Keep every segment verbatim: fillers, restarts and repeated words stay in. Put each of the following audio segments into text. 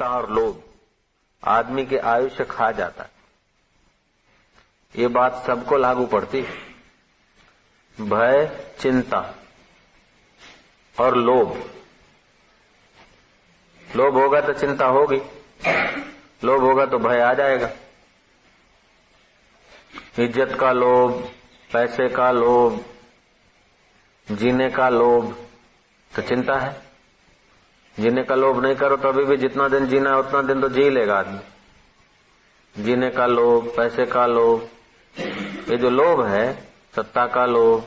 और लोभ आदमी के आयुष्य खा जाता है। ये बात सबको लागू पड़ती है। भय, चिंता और लोभ, लोभ होगा तो चिंता होगी, लोभ होगा तो भय आ जाएगा। इज्जत का लोभ, पैसे का लोभ, जीने का लोभ तो चिंता है। जीने का लोभ नहीं करो तो अभी भी जितना दिन जीना है उतना दिन तो जी लेगा आदमी। जीने का लोभ, पैसे का लोभ, ये जो लोभ है, सत्ता का लोभ,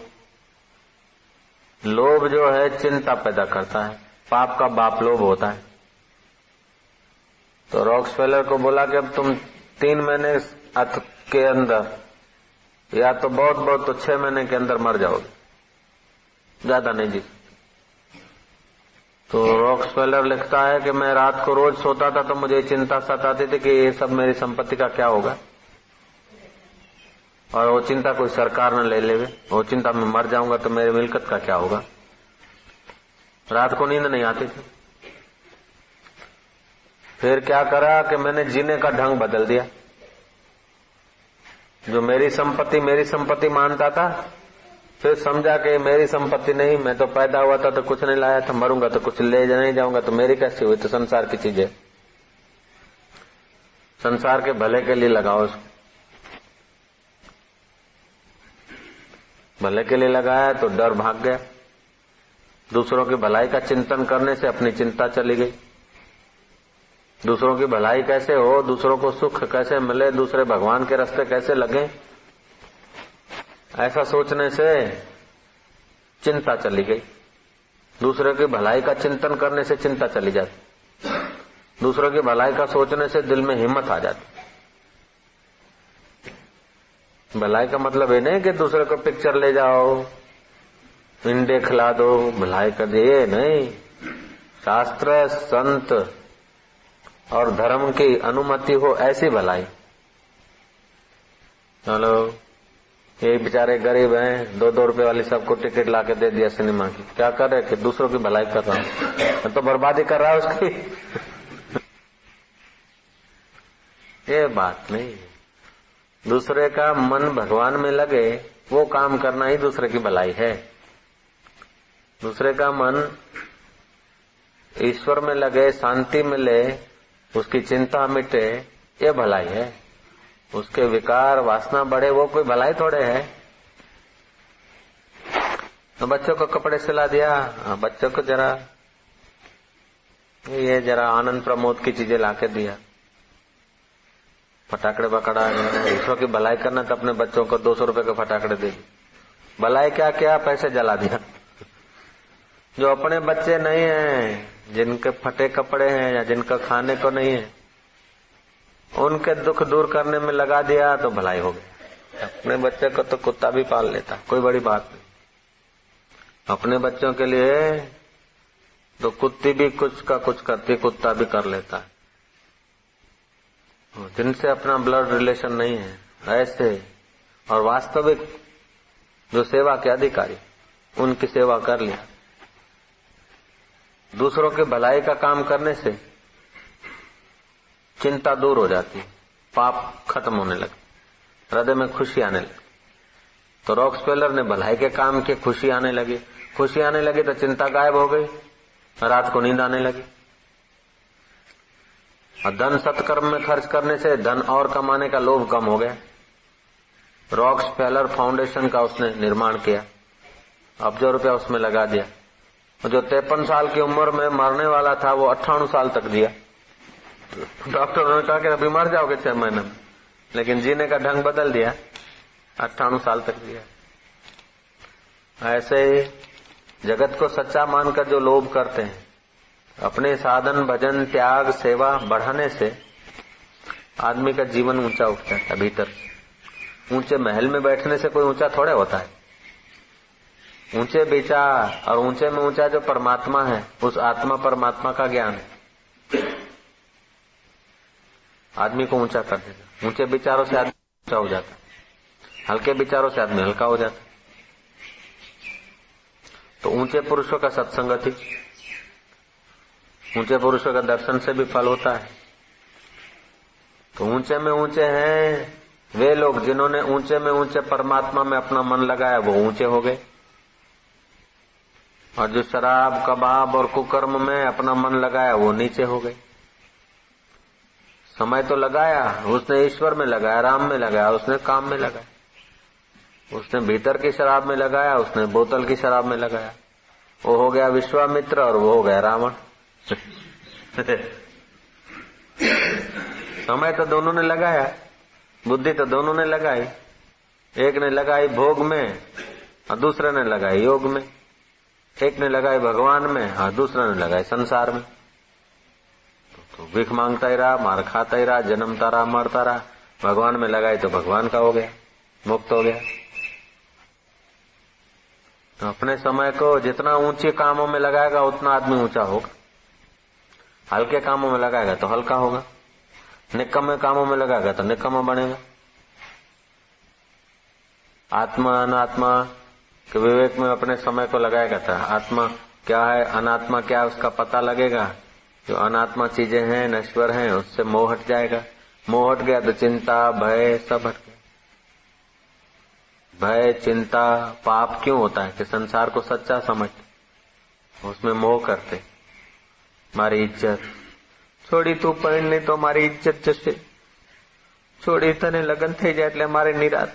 लोभ जो है चिंता पैदा करता है। पाप का बाप लोभ होता है। तो रॉकफेलर को बोला कि अब तुम तीन महीने के अंदर या तो बहुत बहुत तो छह महीने के अंदर मर जाओगे, ज्यादा नहीं जी। तो रॉकफेलर लिखता है कि मैं रात को रोज सोता था तो मुझे चिंता सताती थी कि ये सब मेरी संपत्ति का क्या होगा, और वो चिंता कोई सरकार न ले ले, वो चिंता मैं मर जाऊंगा तो मेरी मिलकत का क्या होगा। रात को नींद नहीं आती थी। फिर क्या करा कि मैंने जीने का ढंग बदल दिया। जो मेरी संपत्ति मेरी संपत्ति मानता था, फिर समझा कि मेरी संपत्ति नहीं, मैं तो पैदा हुआ था तो कुछ नहीं लाया था, मरूंगा तो कुछ ले नहीं जाऊंगा, तो मेरी कैसी हुई, तो संसार की चीजें, संसार के भले के लिए लगाओ उसको। भले के लिए लगाया तो डर भाग गया। दूसरों की भलाई का चिंतन करने से अपनी चिंता चली गई। दूसरों की भलाई कैसे हो, दूसरों को सुख कैसे मिले, दूसरे भगवान के रास्ते कैसे लगे, ऐसा सोचने से चिंता चली गई। दूसरे की भलाई का चिंतन करने से चिंता चली जाती। दूसरों की भलाई का सोचने से दिल में हिम्मत आ जाती। भलाई का मतलब ये नहीं कि दूसरे को पिक्चर ले जाओ, इंडे खिला दो, भलाई कर दे, ये नहीं। शास्त्र, संत और धर्म की अनुमति हो ऐसी भलाई। चलो, ये बेचारे गरीब हैं, दो दो रुपए वाली सबको टिकट ला के दे दिया सिनेमा की। क्या कर रहे कि दूसरों की भलाई कर रहा हूं, तो बर्बादी कर रहा है उसकी। ये बात नहीं। दूसरे का मन भगवान में लगे, वो काम करना ही दूसरे की भलाई है। दूसरे का मन ईश्वर में लगे, शांति मिले, उसकी चिंता मिटे, ये भलाई है। उसके विकार, वासना बढ़े, वो कोई भलाई थोड़े है। बच्चों को कपड़े सिला दिया, बच्चों को जरा ये जरा आनंद प्रमोद की चीजें लाके दिया, फटाकड़े पकड़ा। ईश्वर की भलाई करना तो अपने बच्चों को दो सौ रूपये के फटाकड़े दे। भलाई क्या क्या, पैसे जला दिया। जो अपने बच्चे नहीं हैं, जिनके फटे कपड़े हैं या जिनका खाने को नहीं है, उनके दुख दूर करने में लगा दिया तो भलाई हो गई। अपने बच्चे को तो कुत्ता भी पाल लेता, कोई बड़ी बात नहीं। अपने बच्चों के लिए तो कुत्ती भी कुछ का कुछ करती, कुत्ता भी कर लेता है। जिनसे अपना ब्लड रिलेशन नहीं है ऐसे, और वास्तविक जो सेवा के अधिकारी, उनकी सेवा कर लिया। दूसरों के भलाई का काम करने से चिंता दूर हो जाती है, पाप खत्म होने लगे, हृदय में खुशी आने लगी। तो रॉकफेलर ने भलाई के काम की खुशी आने लगी। खुशी आने लगी तो चिंता गायब हो गई, रात को नींद आने लगी। और धन सत्कर्म में खर्च करने से धन और कमाने का लोभ कम हो गया। रॉकफेलर फाउंडेशन का उसने निर्माण किया, अब्जों रुपया उसमें लगा दिया। जो तिरपन साल की उम्र में मरने वाला था, वो अट्ठावन साल तक जिया। डॉक्टर ने कहा कि अभी मर जाओगे छह महीने में, लेकिन जीने का ढंग बदल दिया, अट्ठावन साल तक जिया। ऐसे ही जगत को सच्चा मानकर जो लोभ करते हैं, अपने साधन, भजन, त्याग, सेवा बढ़ाने से आदमी का जीवन ऊंचा उठता है भीतर। ऊंचे महल में बैठने से कोई ऊंचा थोड़े होता है। ऊंचे विचार और ऊंचे में ऊंचा जो परमात्मा है, उस आत्मा परमात्मा का ज्ञान है, आदमी को ऊंचा कर देता। ऊंचे विचारों से आदमी ऊंचा हो जाता, हल्के विचारों से आदमी हल्का हो जाता। तो ऊंचे पुरुषों का सत्संग थी, ऊंचे पुरुषों का दर्शन से भी फल होता है। तो ऊंचे में ऊंचे हैं वे लोग जिन्होंने ऊंचे में ऊंचे परमात्मा में अपना मन लगाया, वो ऊंचे हो गए। और जो शराब, कबाब और कुकर्म में अपना मन लगाया, वो नीचे हो गए। समय तो लगाया उसने ईश्वर में, लगाया राम में, लगाया उसने काम में, लगाया उसने भीतर की शराब में, लगाया उसने बोतल की शराब में, लगाया वो हो गया विश्वामित्र और वो हो गया रावण। समय तो दोनों ने लगाया, बुद्धि तो दोनों ने लगाई। एक ने लगाई भोग में और दूसरे ने लगाई योग में, एक ने लगाई भगवान में और दूसरे ने लगाई संसार में। तो भीख मांगता ही रहा, मार खाता ही रहा, जन्मता रहा, मरता रहा। भगवान में लगाई तो भगवान का हो गया, मुक्त हो गया। तो अपने समय को जितना ऊंचे कामों में लगाएगा उतना आदमी ऊंचा होगा, हल्के कामों में लगाएगा तो हल्का होगा, निकम्मे कामों में लगाएगा तो निकम्मा बनेगा। आत्मा अनात्मा के विवेक में अपने समय को लगाएगा तो आत्मा क्या है, अनात्मा क्या है, उसका पता लगेगा। जो अनात्मा चीजें हैं, नश्वर हैं, उससे मोह हट जाएगा। मोह हट गया तो चिंता, भय सब हट गया। भय, चिंता, पाप क्यों होता है कि संसार को सच्चा समझते, उसमें मोह करते। मारी इज्जत छोड़ी तू पड़ने तो मारी इज्जत जसे छोड़ी, તને લગન થઈ જાય એટલે મારે નિરાત।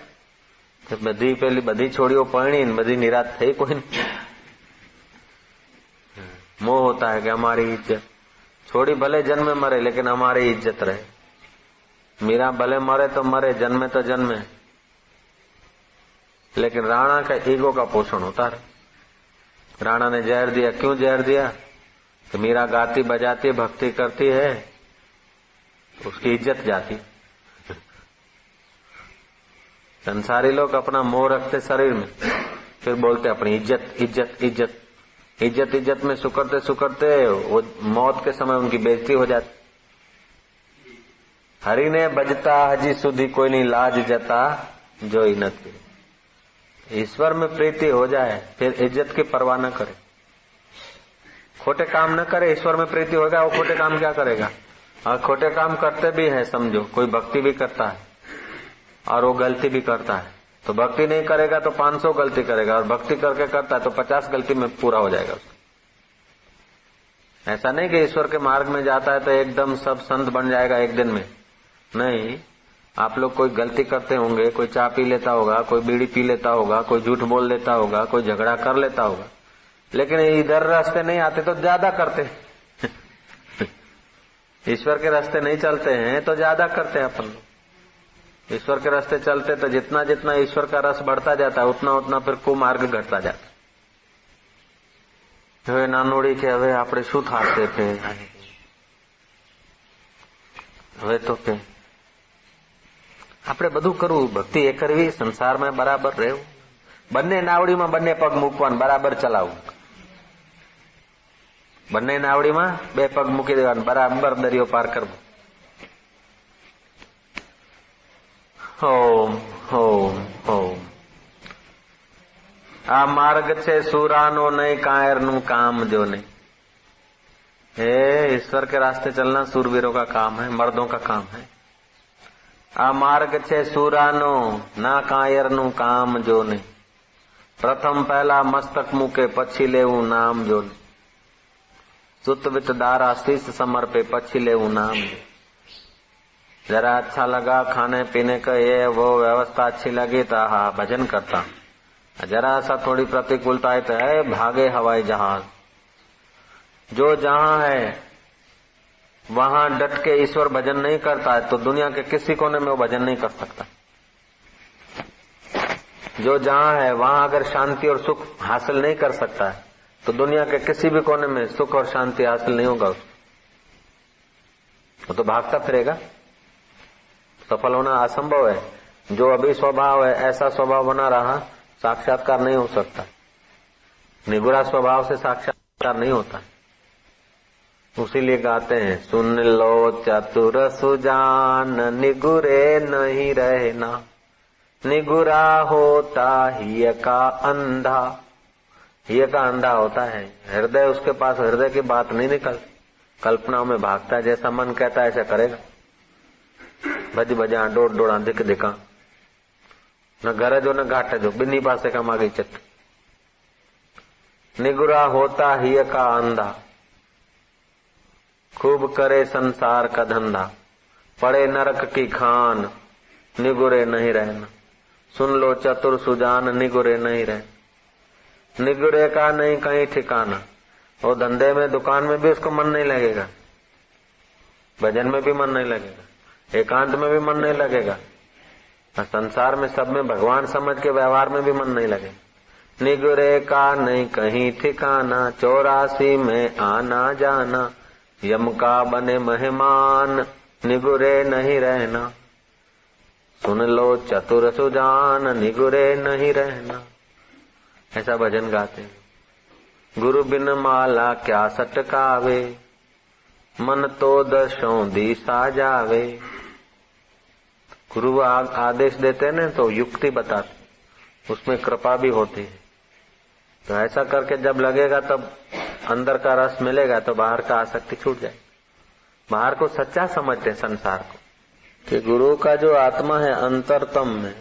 બધી પેલી બધી છોડીઓ પરણી ને બધી નિરાત થઈ, કોઈ મોહ હોતા है कि हमारी इज्जत। छोड़ी भले जन्मे मरे लेकिन हमारी इज्जत रहे। मीरा भले मरे तो मरे, जन्मे तो जन्मे, लेकिन राणा का ईगो का पोषण होता रहे। राणा ने जहर दिया, क्यों जहर दिया? तो मीरा गाती बजाती भक्ति करती है तो उसकी इज्जत जाती। संसारी लोग अपना मोह रखते शरीर में, फिर बोलते अपनी इज्जत इज्जत इज्जत इज्जत इज्जत में सुकड़ते सुकड़ते वो मौत के समय उनकी बेइज्जती हो जाती। हरि ने बजता हजी सुधी कोई नहीं लाज जता जोई न ते। ईश्वर में प्रीति हो जाए फिर इज्जत की परवाह न करे, खोटे काम न करे। ईश्वर में प्रीति होगा, वो खोटे काम क्या करेगा? और खोटे काम करते भी है, समझो कोई भक्ति भी करता है और वो गलती भी करता है। तो भक्ति नहीं करेगा तो पांच सौ गलती करेगा, और भक्ति करके करता है तो पचास गलती में पूरा हो जाएगा उसका। ऐसा नहीं कि ईश्वर के मार्ग में जाता है तो एकदम सब संत बन जाएगा एक दिन में, नहीं। आप लोग कोई गलती करते होंगे, कोई चाय पी लेता होगा, कोई बीड़ी पी लेता होगा, कोई झूठ बोल लेता होगा, कोई झगड़ा कर लेता होगा, लेकिन इधर रास्ते नहीं आते तो ज्यादा करते। ईश्वर के रास्ते नहीं चलते हैं तो ज्यादा करते हैं अपन लोग। ईश्वर के रास्ते चलते तो जितना जितना ईश्वर का रस बढ़ता जाता है उतना उतना फिर कुमार्ग घटता जाता है। હવે નાનોડી કે હવે આપણે શું થાશે કે હવે તો કે આપણે બધું કરવું, ભક્તિ એ કરવી, સંસારમાં બરાબર રહેવું, બંને નાવડીમાં બંને પગ મૂકવાના, બરાબર ચલાવવું। બંને નાવડીમાં બે પગ મૂકી દેવાના, બરાબર દરિયો પાર કરવો। ઓમ ઓમ ઓમ। આ માર્ગ છે સુરાનો નહીં, કાયરનું કામ જો નહીં। હે, ईश्वर के रास्ते चलना सूरवीरों का काम है, मर्दों का काम है। આ માર્ગ છે સુરાનો ના કાયરનું કામ જો નહીં। પ્રથમ પહેલા મસ્તક મૂકે પછી લેવું નામ જોન, સુતવિત દારા शीश समर्पे પછી લેવું नाम। जरा अच्छा लगा खाने पीने का, ये वो व्यवस्था अच्छी लगी तो हा भजन करता। जरा सा थोड़ी प्रतिकूलता है तो है भागे हवाई जहाज। जो जहाँ है वहां डट के ईश्वर भजन नहीं करता है तो दुनिया के किसी कोने में वो भजन नहीं कर सकता। जो जहाँ है वहाँ अगर शांति और सुख हासिल नहीं कर सकता है तो दुनिया के किसी भी कोने में सुख और शांति हासिल नहीं होगा उसको। वो तो भागता फिरेगा, सफल होना असंभव है। जो अभी स्वभाव है ऐसा स्वभाव बना रहा, साक्षात्कार नहीं हो सकता। निगुरा स्वभाव से साक्षात्कार नहीं होता। उसीलिए गाते हैं, सुन लो चतुर सुजान निगुरे नहीं रहना, निगुरा होता हिय का अंधा। हिय का अंधा होता है हृदय, उसके पास हृदय की बात नहीं निकलती। कल्पनाओं में भागता है, जैसा मन कहता है ऐसा करेगा, भज भजा डोड़ डोड़ा दिख दिखा, न घर जो न घाट जो, बिन्हीं पासे का मागी चित। निगुरा होता ही का अंधा, खूब करे संसार का धंधा, पड़े नरक की खान, निगुरे नहीं रहना। सुन लो चतुर सुजान, निगुरे नहीं रहना। निगुरे का नहीं कहीं ठिकाना, वो धंधे में दुकान में भी उसको मन नहीं लगेगा, भजन में भी मन नहीं लगेगा, एकांत में भी मन नहीं लगेगा, संसार में सब में भगवान समझ के व्यवहार में भी मन नहीं लगेगा। निगुरे का नहीं कहीं ठिकाना, चौरासी में आना जाना, यम का बने मेहमान, निगुरे नहीं रहना। सुन लो चतुर सुजान, निगुरे नहीं रहना। ऐसा भजन गाते हैं। गुरु बिन माला क्या सटकावे, मन तो दशों दिशा जावे। गुरु आदेश देते ना तो युक्ति बताते, उसमें कृपा भी होती है। तो ऐसा करके जब लगेगा तब अंदर का रस मिलेगा, तो बाहर का आसक्ति छूट जाएगी। बाहर को सच्चा समझते संसार को, कि गुरु का जो आत्मा है अंतरतम में,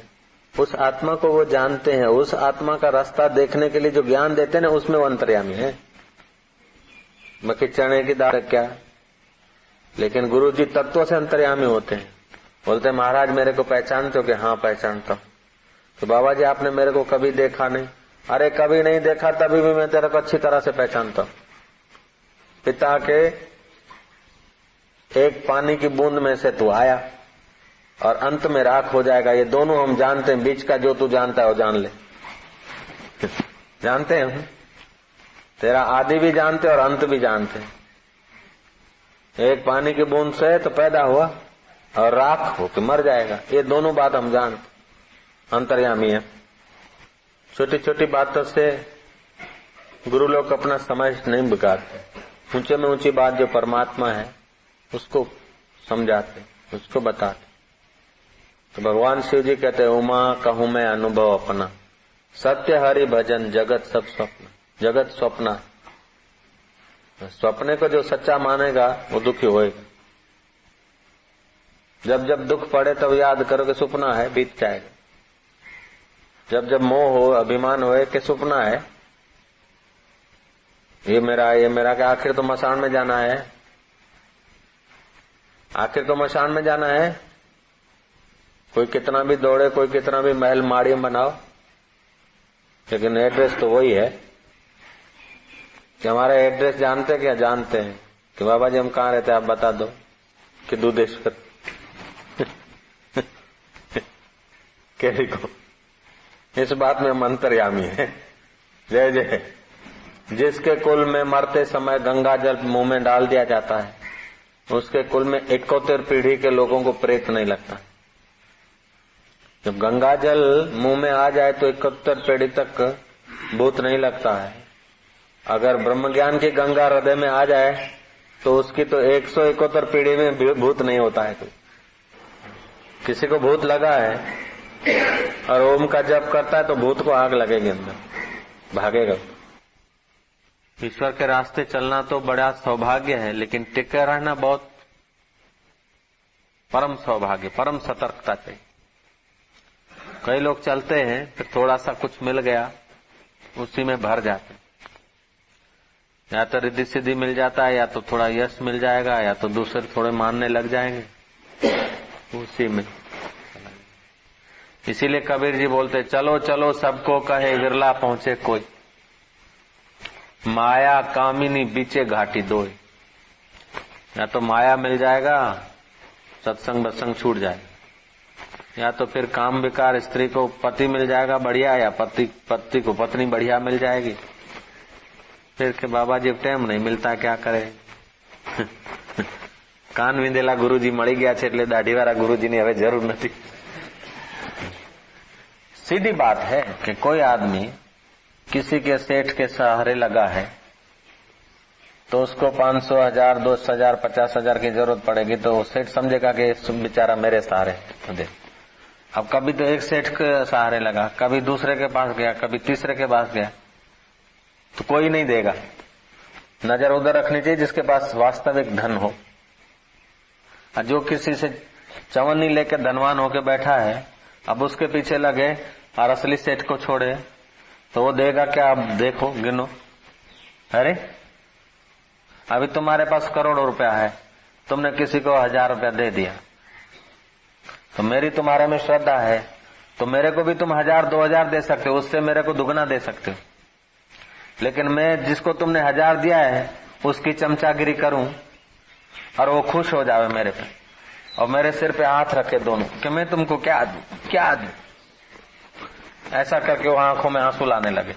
उस आत्मा को वो जानते हैं। उस आत्मा का रास्ता देखने के लिए जो ज्ञान देते हैं ना, उसमें वो अंतर्यामी है। बाकी चने की दाल क्या, लेकिन गुरु जी तत्व से अंतर्यामी होते हैं। बोलते हैं, महाराज मेरे को पहचानते हो? कि हाँ पहचानता हूँ। तो बाबा जी आपने मेरे को कभी देखा नहीं? अरे कभी नहीं देखा तभी भी मैं तेरे को अच्छी तरह से पहचानता हूँ। पिता के एक पानी की बूंद में से तू आया और अंत में राख हो जाएगा, ये दोनों हम जानते हैं। बीच का जो तू जानता है वो जान ले, जानते हैं हम तेरा आदि भी जानते और अंत भी जानते हैं। एक पानी की बूंद से तो पैदा हुआ और राख होकर मर जाएगा, ये दोनों बात हम जानते। अंतर्यामी है। छोटी छोटी बातों से गुरु लोग अपना समझ नहीं बिगाड़ते। ऊंचे में ऊंची बात जो परमात्मा है उसको समझाते, उसको बताते। तो भगवान शिव जी कहते हैं, उमा कहूं मैं अनुभव अपना, सत्य हरि भजन जगत सब स्वप्न। जगत स्वप्न, स्वप्ने को जो सच्चा मानेगा वो दुखी होएगा। जब जब दुख पड़े तब याद करो कि सपना है, बीत जाएगा। जब जब मोह हो, अभिमान होए कि सपना है, ये मेरा ये मेरा, कि आखिर तो मसान में जाना है, आखिर तो मसान में जाना है। कोई कितना भी दौड़े, कोई कितना भी महल माड़ी बनाओ, लेकिन एड्रेस तो वही है। कि हमारा एड्रेस जानते क्या? जानते हैं। कि बाबा जी हम कहाँ रहते हैं आप बता दो। कि दूधेश्वर कहरी को, इस बात में हम अंतर्यामी है। जय जय। जिसके कुल में मरते समय गंगा जल मुंह में डाल दिया जाता है, उसके कुल में इकहत्तर पीढ़ी के लोगों को प्रेत नहीं लगता। जब गंगा जल मुंह में आ जाए तो इकहत्तर पीढ़ी तक भूत नहीं लगता है। अगर ब्रह्म ज्ञान की गंगा हृदय में आ जाए तो उसकी तो एक सौ इकहत्तर पीढ़ी में भूत नहीं होता है। कोई किसी को भूत लगा है और ओम का जप करता है तो भूत को आग लगेगी, अंदर भागेगा। ईश्वर के रास्ते चलना तो बड़ा सौभाग्य है, लेकिन टिके रहना बहुत परम सौभाग्य, परम सतर्कता चाहिए। कई लोग चलते हैं, फिर थोड़ा सा कुछ मिल गया उसी में भर जाते, या तो रिद्धि सिद्धि मिल जाता है, या तो थोड़ा यश मिल जाएगा, या तो दूसरे थोड़े मानने लग जाएंगे उसी में। इसीलिए कबीर जी बोलते, चलो चलो सबको कहे, विरला पहुंचे कोई। माया कामिनी बीचे घाटी दोए। या तो माया मिल जाएगा, सत्संग बत्संग छूट जाएगा, या तो फिर काम विकार, स्त्री को पति मिल जाएगा बढ़िया, या पति पति को पत्नी बढ़िया मिल जाएगी। फिर के बाबा जी टाइम नहीं मिलता, क्या करे। कान विंधेला गुरुजी મળી ગયા છે એટલે દાઢીવાળા ગુરુજીની હવે જરૂર નથી। सीधी बात है कि कोई आदमी किसी के सेठ के सहारे लगा है तो उसको पांच सौ हजार दो हजार पचास हजार की जरूरत पड़ेगी तो सेठ समझेगा कि बेचारा मेरे सहारे तो दे। अब कभी तो एक सेठ के सहारे लगा, कभी दूसरे के पास गया, कभी तीसरे के पास गया, तो कोई नहीं देगा। नजर उधर रखनी चाहिए जिसके पास वास्तविक धन हो। जो किसी से चवन्नी लेकर धनवान होके बैठा है, अब उसके पीछे लगे और असली सेठ को छोड़े तो वो देगा क्या? आप देखो, गिनो। अरे अभी तुम्हारे पास करोड़ों रुपया है, तुमने किसी को हजार रुपया दे दिया, तो मेरी तुम्हारे में श्रद्धा है तो मेरे को भी तुम हजार दो हजार दे सकते हो, उससे मेरे को दुगना दे सकते हो। लेकिन मैं जिसको तुमने हजार दिया है उसकी चमचागिरी करूं और वो खुश हो जावे मेरे पे और मेरे सिर पे हाथ रखे दोनों कि मैं तुमको क्या दूं क्या दूं, ऐसा करके वो आंखों में आंसू लाने लगे।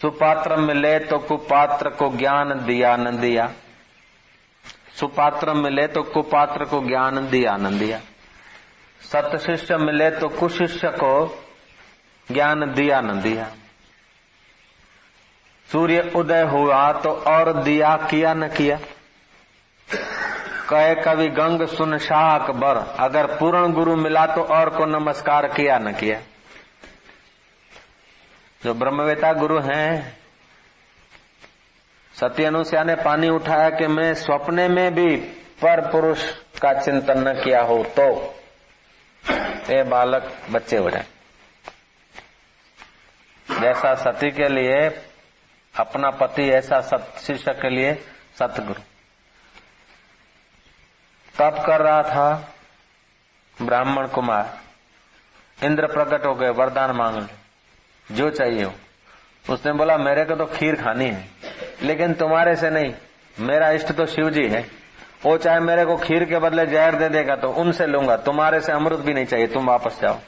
सुपात्र मिले तो कुपात्र को ज्ञान दिया नंदिया, सुपात्र मिले तो कुपात्र को ज्ञान दिया नंदिया, सतशिष्य मिले तो कुशिष्य को ज्ञान दिया नंदिया, सूर्य उदय हुआ तो और दिया किया न किया, कहे कवि गंग सुन शाह अकबर, अगर पूर्ण गुरु मिला तो और को नमस्कार किया न किया। जो ब्रह्मवेता गुरु हैं, सती अनुसया ने पानी उठाया कि मैं स्वप्ने में भी पर पुरुष का चिंतन न किया हो तो ये बालक बच्चे हो जाए। जैसा सती के लिए अपना पति, ऐसा सत शिष्य के लिए सतगुरु। तप कर रहा था ब्राह्मण कुमार, इंद्र प्रकट हो गए, वरदान मांग ले जो चाहिए हो। उसने बोला मेरे को तो खीर खानी है, लेकिन तुम्हारे से नहीं, मेरा इष्ट तो शिव जी है, वो चाहे मेरे को खीर के बदले जहर दे देगा तो उनसे लूंगा, तुम्हारे से अमृत भी नहीं चाहिए, तुम वापस जाओ।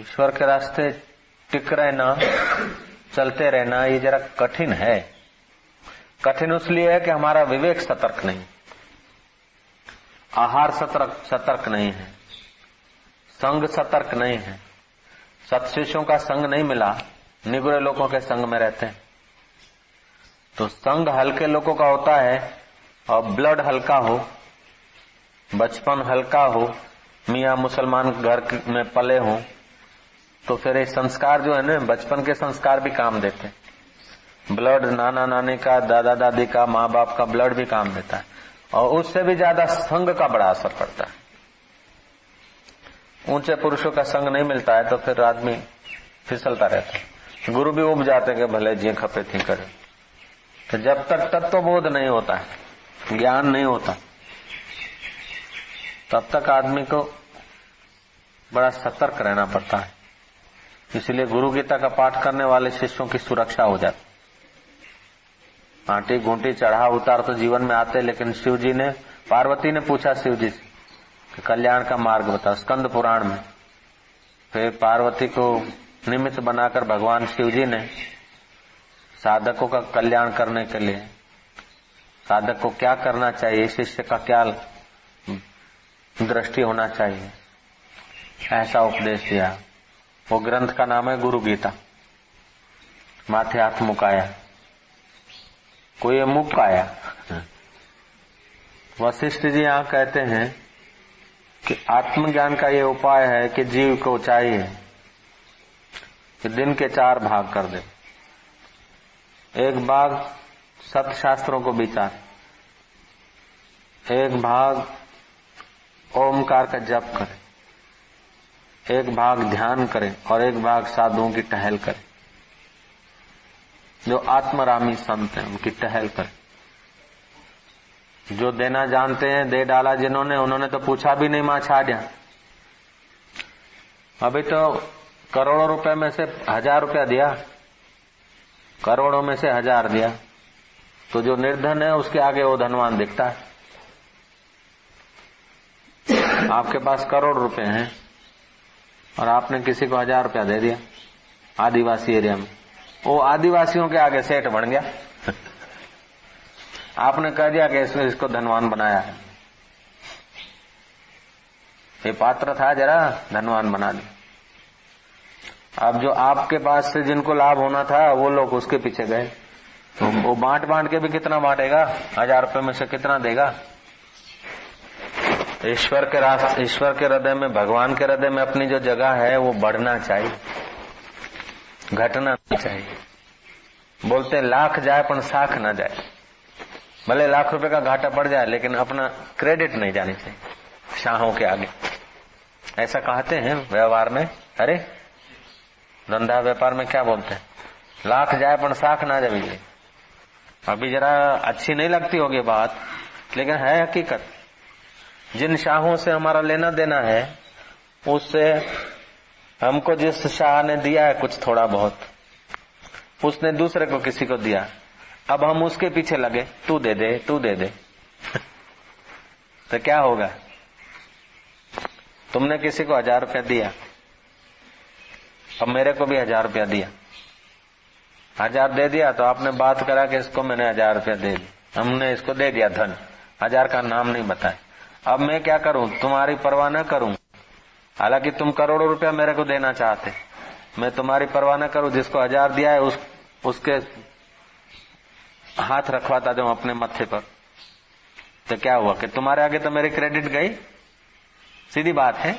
ईश्वर के रास्ते टिक रहना, चलते रहना, ये जरा कठिन है। कठिन इसलिए है कि हमारा विवेक सतर्क नहीं, आहार सतर्क सतर्क नहीं है, संग सतर्क नहीं है, सत्शिष्यों का संग नहीं मिला, निगुरे लोगों के संग में रहते हैं। तो संग हल्के लोगों का होता है और ब्लड हल्का हो, बचपन हल्का हो, मियां मुसलमान घर में पले हो, तो फिर ये संस्कार जो है ना, बचपन के संस्कार भी काम देते हैं। ब्लड नाना नानी का, दादा दादी का, माँ बाप का ब्लड भी काम देता है, और उससे भी ज्यादा संग का बड़ा असर पड़ता है। ऊंचे पुरुषों का संग नहीं मिलता है तो फिर आदमी फिसलता रहता है। गुरु भी उब जाते हैं कि भले जी खपे थी करे। तो जब तक तत्वबोध नहीं होता है, ज्ञान नहीं होता, तब तक आदमी को बड़ा सतर्क रहना पड़ता है। इसलिए गुरु गीता का पाठ करने वाले शिष्यों की सुरक्षा हो जाती। आंटी घूंटी चढ़ा उतार तो जीवन में आते, लेकिन शिव जी ने, पार्वती ने पूछा शिव जी से कि कल्याण का मार्ग बताओ, स्कंद पुराण में। फिर पार्वती को निमित्त बनाकर भगवान शिव जी ने साधकों का कल्याण करने के लिए, साधक को क्या करना चाहिए, शिष्य का क्या दृष्टि होना चाहिए, ऐसा उपदेश दिया। वो ग्रंथ का नाम है गुरु गीता। माथे हाथ मुकाया, कोई मुकाया। वशिष्ठ जी यहाँ कहते हैं कि आत्मज्ञान का ये उपाय है कि जीव को चाहिए कि दिन के चार भाग कर दे। एक भाग सत शास्त्रों को विचार, एक भाग ओमकार का जप करे, एक भाग ध्यान करें और एक भाग साधुओं की टहल करें। जो आत्मरामी संत हैं उनकी टहल करें। जो देना जानते हैं दे डाला, जिन्होंने उन्होंने तो पूछा भी नहीं, मां छाड़िया। अभी तो करोड़ों रुपए में से हजार रुपया दिया, करोड़ों में से हजार दिया, तो जो निर्धन है उसके आगे वो धनवान दिखता है। आपके पास करोड़ रुपए हैं और आपने किसी को हजार रुपया दे दिया आदिवासी एरिया में, वो आदिवासियों के आगे सेठ बन गया। आपने कह दिया कि इसने इसको धनवान बनाया है, ये पात्र था जरा धनवान बना दिया। अब जो आपके पास से जिनको लाभ होना था वो लोग उसके पीछे गए, तो वो बांट बांट के भी कितना बांटेगा, हजार रुपये में से कितना देगा। ईश्वर के रास्ते, ईश्वर के हृदय में, भगवान के हृदय में अपनी जो जगह है वो बढ़ना चाहिए, घटना नहीं चाहिए। बोलते हैं लाख जाए पर साख ना जाए, भले लाख रुपए का घाटा पड़ जाए लेकिन अपना क्रेडिट नहीं जाने चाहिए शाहों के आगे, ऐसा कहते हैं व्यवहार में। अरे धंधा व्यापार में क्या बोलते हैं, लाख जाए पर साख ना जाए। अभी जरा अच्छी नहीं लगती होगी बात लेकिन है हकीकत। जिन शाहों से हमारा लेना देना है उससे हमको जिस शाह ने दिया है कुछ थोड़ा बहुत, उसने दूसरे को किसी को दिया, अब हम उसके पीछे लगे तू दे दे तू दे दे तो क्या होगा। तुमने किसी को हजार रुपया दिया, अब मेरे को भी हजार रुपया दिया, हजार दे दिया तो आपने बात करा कि इसको मैंने हजार रुपया दे दिया, हमने इसको दे दिया धन, हजार का नाम नहीं बताया। अब मैं क्या करूं, तुम्हारी परवाह न करूं, हालांकि तुम करोड़ों रुपया मेरे को देना चाहते, मैं तुम्हारी परवाह न करूं, जिसको हजार दिया है उस उसके हाथ रखवाता जाऊं अपने मत्थे पर, तो क्या हुआ कि तुम्हारे आगे तो मेरी क्रेडिट गई, सीधी बात है।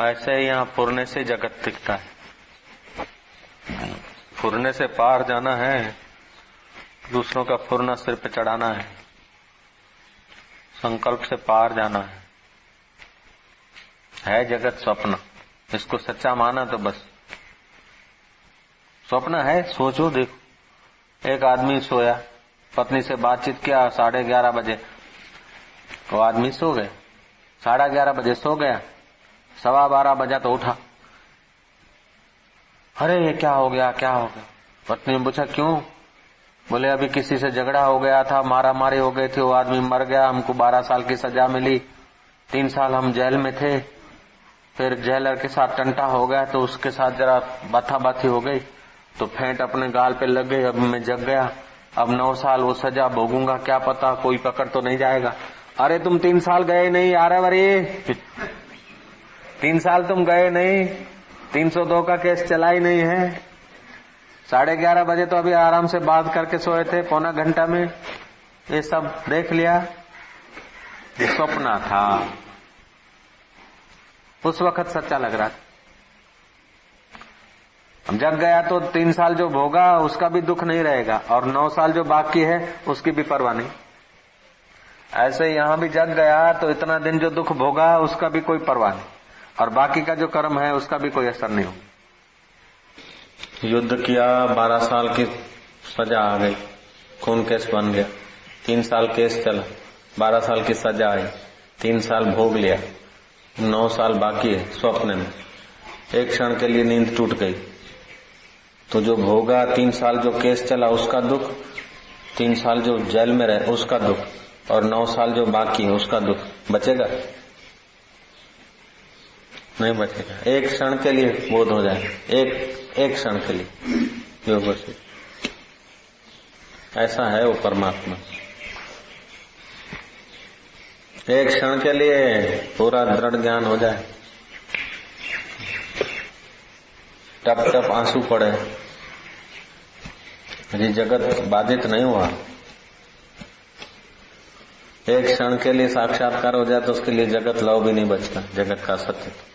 ऐसे ही यहाँ फुरने से जगत दिखता है, फुरने से पार जाना है, दूसरों का फुरना सिर पे चढ़ाना है, संकल्प से पार जाना है। है जगत स्वप्न, इसको सच्चा माना तो बस स्वप्न है। सोचो देखो, एक आदमी सोया, पत्नी से बातचीत किया साढ़े ग्यारह बजे, वो आदमी सो गए, साढ़े ग्यारह बजे सो गया, सवा बारह बजा तो उठा, अरे ये क्या हो गया क्या हो गया। पत्नी ने पूछा क्यों, बोले अभी किसी से झगड़ा हो गया था, मारा मारी हो गई थी, वो आदमी मर गया, हमको बारह साल की सजा मिली, तीन साल हम जेल में थे, फिर जेलर के साथ टंटा हो गया तो उसके साथ जरा बाथा बाथी हो गई तो फेंट अपने गाल पे लग गई, अब मैं जग गया, अब नौ साल वो सजा भोगूंगा, क्या पता कोई पकड़ तो नहीं जाएगा। अरे तुम तीन साल गए नहीं यार, अरे तीन साल तुम गए नहीं, तीन सौ दो का केस चला ही नहीं है, साढ़े ग्यारह बजे तो अभी आराम से बात करके सोए थे, पौना घंटा में ये सब देख लिया। सपना था उस वक्त, सच्चा लग रहा था। हम जग गया तो तीन साल जो भोगा उसका भी दुख नहीं रहेगा और नौ साल जो बाकी है उसकी भी परवाह नहीं। ऐसे यहाँ भी जग गया तो इतना दिन जो दुख भोगा उसका भी कोई परवाह नहीं और बाकी का जो कर्म है उसका भी कोई असर नहीं होगा। युद्ध किया, बारह साल की सजा आ गई, खून केस बन गया, तीन साल केस चला, बारह साल की सजा आई, तीन साल भोग लिया, नौ साल बाकी है। स्वप्न में एक क्षण के लिए नींद टूट गई तो जो भोगा तीन साल जो केस चला उसका दुख, तीन साल जो जेल में रहे उसका दुख और नौ साल जो बाकी है उसका दुख बचेगा नहीं बचेगा। एक क्षण के लिए बोध हो जाए, एक एक क्षण के लिए जो बचे, ऐसा है वो परमात्मा। एक क्षण के लिए पूरा दृढ़ ज्ञान हो जाए, टप टप आंसू पड़े, जी जगत बाधित नहीं हुआ। एक क्षण के लिए साक्षात्कार हो जाए तो उसके लिए जगत लव भी नहीं बचता, जगत का सत्य।